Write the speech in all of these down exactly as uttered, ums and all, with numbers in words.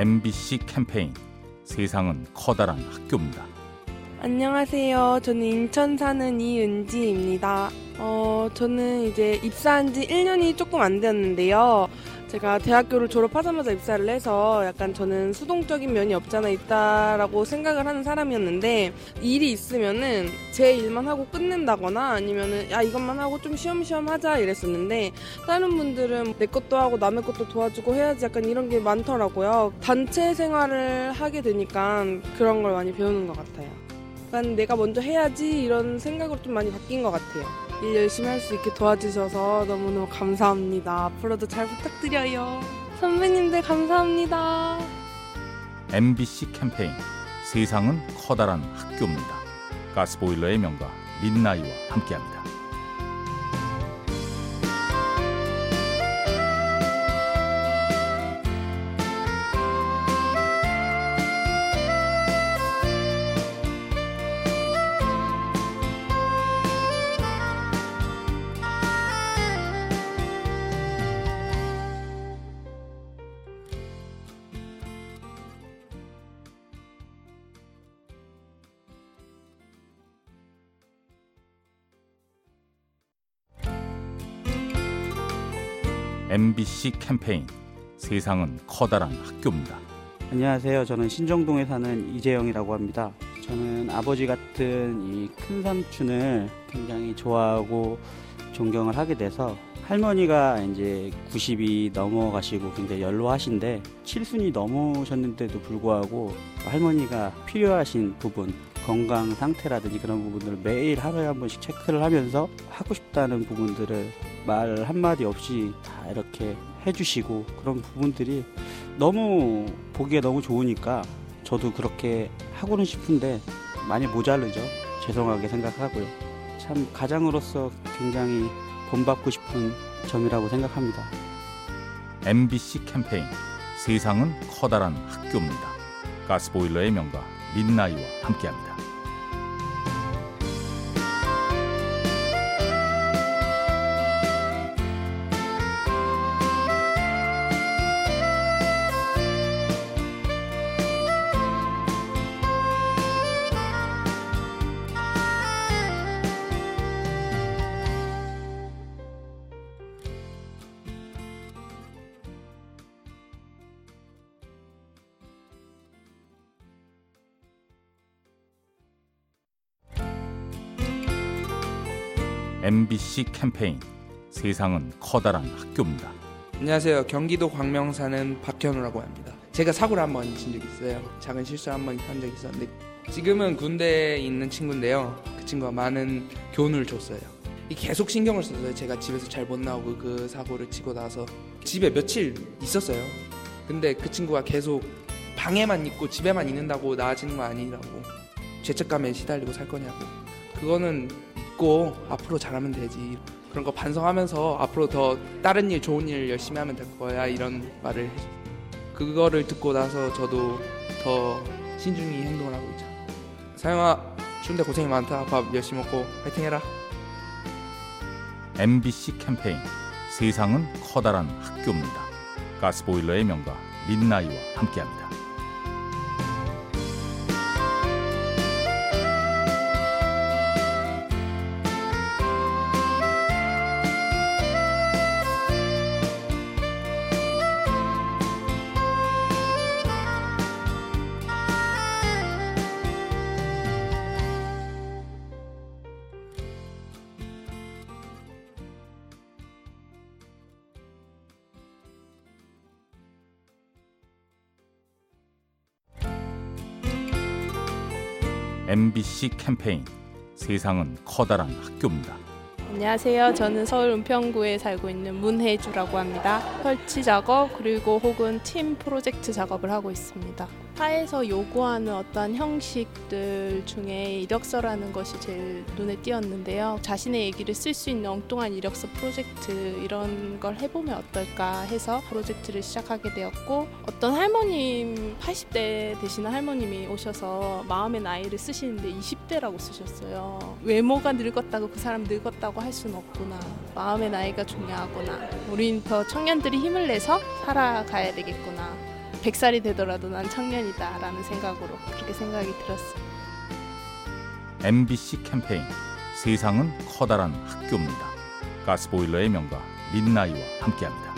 엠비씨 캠페인 세상은 커다란 학교입니다. 안녕하세요. 저는 인천 사는 이은지입니다. 어, 저는 이제 입사한 지 일 년이 조금 안 되었는데요. 제가 대학교를 졸업하자마자 입사를 해서 약간 저는 수동적인 면이 없잖아 있다라고 생각을 하는 사람이었는데, 일이 있으면은 제 일만 하고 끝낸다거나 아니면은 야 이것만 하고 좀 쉬엄쉬엄 하자 이랬었는데, 다른 분들은 내 것도 하고 남의 것도 도와주고 해야지 약간 이런 게 많더라고요. 단체 생활을 하게 되니까 그런 걸 많이 배우는 것 같아요. 약간 내가 먼저 해야지 이런 생각으로 좀 많이 바뀐 것 같아요. 일 열심히 할 수 있게 도와주셔서 너무너무 감사합니다. 앞으로도 잘 부탁드려요. 선배님들 감사합니다. 엠비씨 캠페인 세상은 커다란 학교입니다. 가스보일러의 명가 민나이와 함께합니다. 엠비씨 캠페인 세상은 커다란 학교입니다. 안녕하세요. 저는 신정동에 사는 이재영이라고 합니다. 저는 아버지 같은 이 큰 삼촌을 굉장히 좋아하고 존경을 하게 돼서, 할머니가 이제 구십이 넘어가시고 굉장히 연로하신데 칠순이 넘으셨는데도 불구하고 할머니가 필요하신 부분, 건강 상태라든지 그런 부분들을 매일 하루에 한 번씩 체크를 하면서 하고 싶다는 부분들을 말 한마디 없이 다 이렇게 해주시고, 그런 부분들이 너무 보기에 너무 좋으니까 저도 그렇게 하고는 싶은데 많이 모자르죠. 죄송하게 생각하고요. 참 가장으로서 굉장히 본받고 싶은 점이라고 생각합니다. 엠비씨 캠페인 세상은 커다란 학교입니다. 가스보일러의 명가 민나이와 함께합니다. 엠비씨 캠페인 세상은 커다란 학교입니다. 안녕하세요. 경기도 광명 사는 박현우라고 합니다. 제가 사고를 한 번 친 적이 있어요. 작은 실수 한 번 한 적이 있었는데, 지금은 군대에 있는 친구인데요. 그 친구가 많은 교훈을 줬어요. 계속 신경을 썼어요. 제가 집에서 잘 못 나오고 그 사고를 치고 나서 집에 며칠 있었어요. 근데 그 친구가 계속 방에만 있고 집에만 있는다고 나아지는 거 아니라고, 죄책감에 시달리고 살 거냐고, 그거는 앞으로 잘하면 되지, 그런 거 반성하면서 앞으로 더 다른 일, 좋은 일 열심히 하면 될 거야, 이런 말을 해줬어요. 그거를 듣고 나서 저도 더 신중히 행동을 하고 있죠. 사영아, 추운데 고생이 많다. 밥 열심히 먹고 파이팅 해라. 엠비씨 캠페인 세상은 커다란 학교입니다. 가스보일러의 명가 민나이와 함께합니다. 엠비씨 캠페인 세상은 커다란 학교입니다. 안녕하세요. 저는 서울 은평구에 살고 있는 문혜주라고 합니다. 설치 작업 그리고 혹은 팀 프로젝트 작업을 하고 있습니다. 사회에서 요구하는 어떤 형식들 중에 이력서라는 것이 제일 눈에 띄었는데요. 자신의 얘기를 쓸 수 있는 엉뚱한 이력서 프로젝트, 이런 걸 해보면 어떨까 해서 프로젝트를 시작하게 되었고, 어떤 할머님, 팔십 대 되시는 할머님이 오셔서 마음의 나이를 쓰시는데 이십 대라고 쓰셨어요. 외모가 늙었다고 그 사람 늙었다고 할 수는 없구나, 마음의 나이가 중요하구나, 우린 더 청년들이 힘을 내서 살아가야 되겠구나, 백 살이 되더라도 난 청년이다 라는 생각으로 그렇게 생각이 들었어요. 엠비씨 캠페인 세상은 커다란 학교입니다. 가스보일러의 명가 민나이와 함께합니다.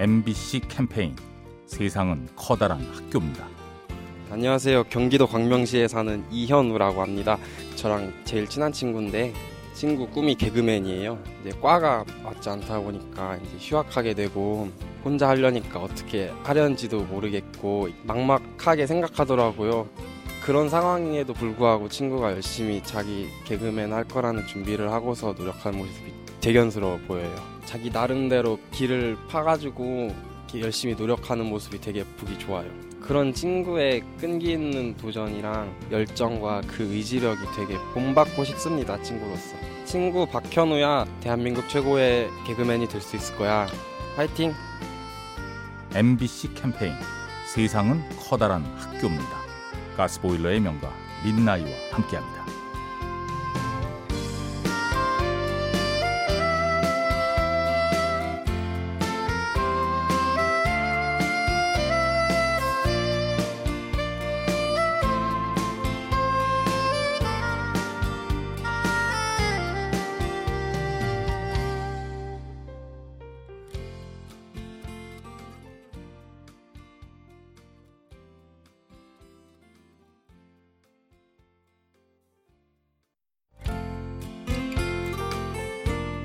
엠비씨 캠페인 세상은 커다란 학교입니다. 안녕하세요. 경기도 광명시에 사는 이현우라고 합니다. 저랑 제일 친한 친구인데 친구 꿈이 개그맨이에요. 이제 과가 맞지 않다 보니까 이제 휴학하게 되고 혼자 하려니까 어떻게 하려는지도 모르겠고 막막하게 생각하더라고요. 그런 상황에도 불구하고 친구가 열심히 자기 개그맨 할 거라는 준비를 하고서 노력하는 모습이 대견스러워 보여요. 자기 나름대로 길을 파가지고 열심히 노력하는 모습이 되게 보기 좋아요. 그런 친구의 끈기 있는 도전이랑 열정과 그 의지력이 되게 본받고 싶습니다. 친구로서. 친구 박현우야, 대한민국 최고의 개그맨이 될 수 있을 거야. 파이팅! 엠비씨 캠페인 세상은 커다란 학교입니다. 가스보일러의 명가 민나이와 함께합니다.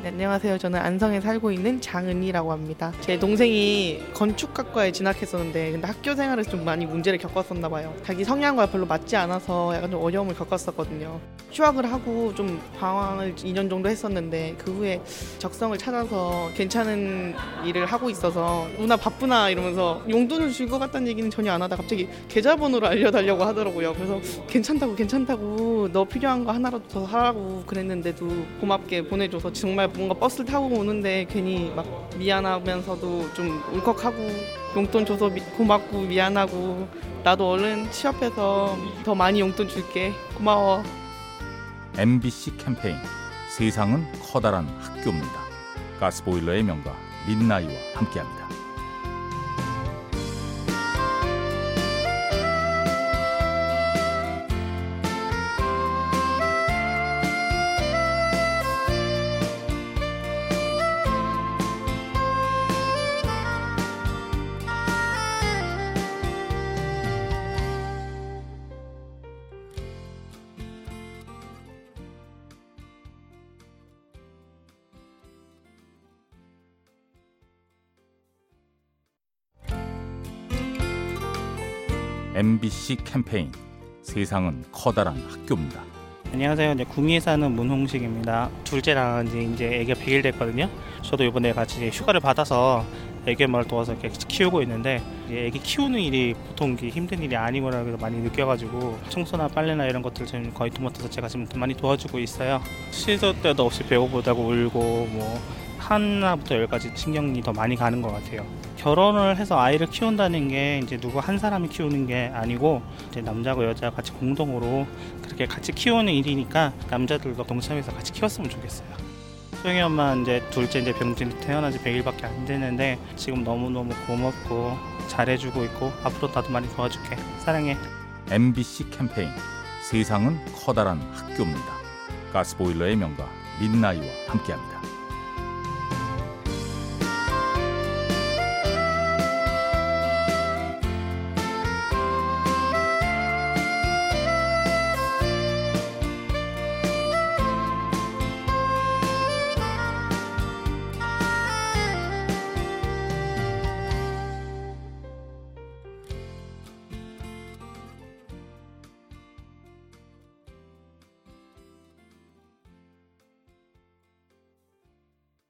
네, 안녕하세요. 저는 안성에 살고 있는 장은이라고 합니다. 제 동생이 건축학과에 진학했었는데 근데 학교 생활에서 좀 많이 문제를 겪었었나 봐요. 자기 성향과 별로 맞지 않아서 약간 좀 어려움을 겪었었거든요. 휴학을 하고 좀 방황을 이 년 정도 했었는데 그 후에 적성을 찾아서 괜찮은 일을 하고 있어서 누나 바쁘나 이러면서 용돈을 줄 것 같다는 얘기는 전혀 안 하다 갑자기 계좌번호를 알려달라고 하더라고요. 그래서 괜찮다고 괜찮다고 너 필요한 거 하나라도 더 사라고 그랬는데도 고맙게 보내줘서 정말 뭔가 버스를 타고 오는데 괜히 막 미안하면서도 좀 울컥하고 용돈 줘서 미, 고맙고 미안하고 나도 얼른 취업해서 더 많이 용돈 줄게 고마워. 엠비씨 캠페인 세상은 커다란 학교입니다. 가스보일러의 명가 민나이와 함께합니다. 엠비씨 캠페인 세상은 커다란 학교입니다. 안녕하세요. 이제 구미에 사는 문홍식입니다. 둘째 낳은 지 이제 애기가 백 일 됐거든요. 저도 이번에 같이 이제 휴가를 받아서 애기 엄마를 도와서 이렇게 키우고 있는데 이제 애기 키우는 일이 보통 힘든 일이 아니구나 많이 느껴가지고 청소나 빨래나 이런 것들 지금 거의 도맡아서 제가 지금 많이 도와주고 있어요. 시도 때도 없이 배고프다고 울고 뭐 하나부터 열까지 신경이 더 많이 가는 것 같아요. 결혼을 해서 아이를 키운다는 게 이제 누구 한 사람이 키우는 게 아니고 이제 남자고 여자가 같이 공동으로 그렇게 같이 키우는 일이니까 남자들도 동참해서 같이 키웠으면 좋겠어요. 소영이 엄마 이제 둘째 이제 병진 태어난 지 백 일밖에 안 됐는데 지금 너무너무 고맙고 잘해주고 있고 앞으로 나도 많이 도와줄게. 사랑해. 엠비씨 캠페인 세상은 커다란 학교입니다. 가스보일러의 명가 민나이와 함께합니다.